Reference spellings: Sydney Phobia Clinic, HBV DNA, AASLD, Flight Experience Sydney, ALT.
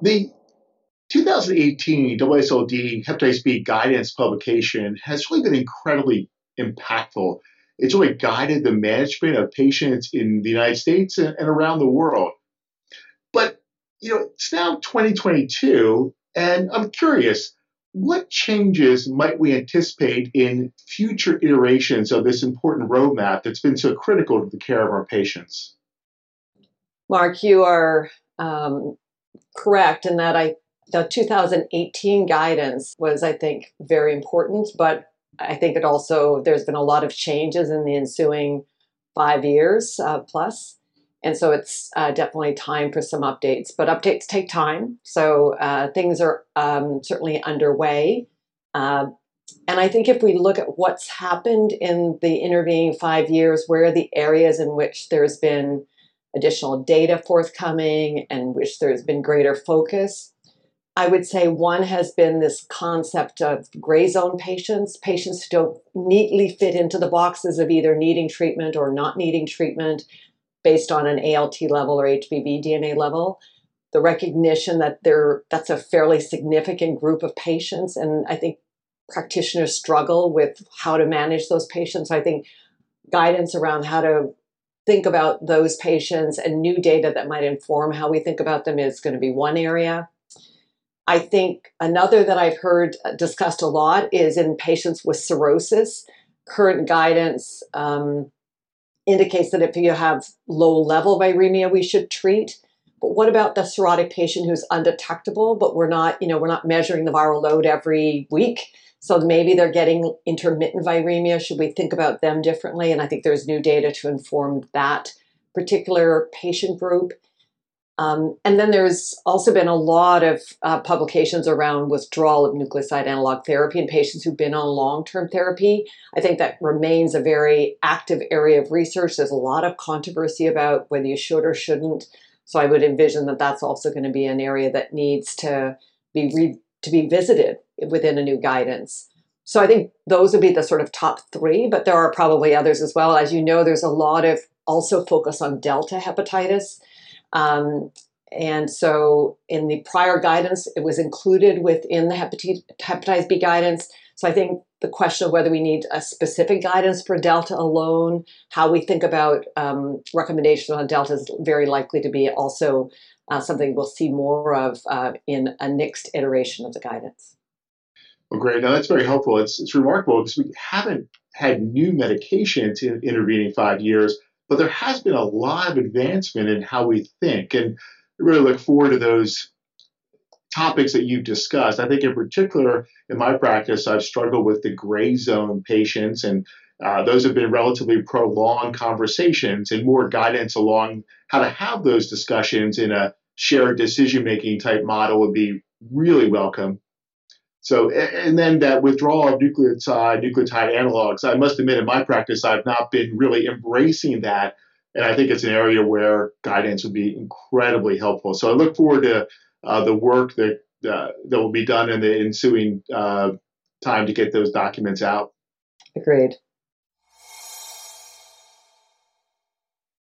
The 2018 AASLD Hepatitis B guidance publication has really been incredibly impactful. It's really guided the management of patients in the United States and around the world. But, you know, it's now 2022, and I'm curious, what changes might we anticipate in future iterations of this important roadmap that's been so critical to the care of our patients? Mark, you are correct in that the 2018 guidance was, I think, very important, but I think it also, there's been a lot of changes in the ensuing 5 years plus, and so it's definitely time for some updates. But updates take time, so things are certainly underway. And I think if we look at what's happened in the intervening 5 years, where are the areas in which there's been additional data forthcoming and which there's been greater focus, I would say one has been this concept of gray zone patients, patients who don't neatly fit into the boxes of either needing treatment or not needing treatment based on an ALT level or HBV DNA level. The recognition that that's a fairly significant group of patients, and I think practitioners struggle with how to manage those patients. So I think guidance around how to think about those patients and new data that might inform how we think about them is going to be one area. I think another that I've heard discussed a lot is in patients with cirrhosis. Current guidance indicates that if you have low-level viremia, we should treat. But what about the cirrhotic patient who's undetectable, but we're not measuring the viral load every week? So maybe they're getting intermittent viremia. Should we think about them differently? And I think there's new data to inform that particular patient group. And then there's also been a lot of publications around withdrawal of nucleoside analog therapy in patients who've been on long-term therapy. I think that remains a very active area of research. There's a lot of controversy about whether you should or shouldn't. So I would envision that that's also going to be an area that needs to be visited within a new guidance. So I think those would be the sort of top three, but there are probably others as well. As you know, there's a lot of also focus on delta hepatitis. And so in the prior guidance, it was included within the hepatitis B guidance. So I think the question of whether we need a specific guidance for delta alone, how we think about recommendations on delta is very likely to be also something we'll see more of in a next iteration of the guidance. Well, great. Now, that's very helpful. It's remarkable because we haven't had new medications in intervening 5 years. But there has been a lot of advancement in how we think, and I really look forward to those topics that you've discussed. I think in particular, in my practice, I've struggled with the gray zone patients, and those have been relatively prolonged conversations and more guidance along how to have those discussions in a shared decision-making type model would be really welcome. So, and then that withdrawal of nucleotide analogs, I must admit in my practice, I've not been really embracing that. And I think it's an area where guidance would be incredibly helpful. So I look forward to the work that will be done in the ensuing time to get those documents out. Agreed.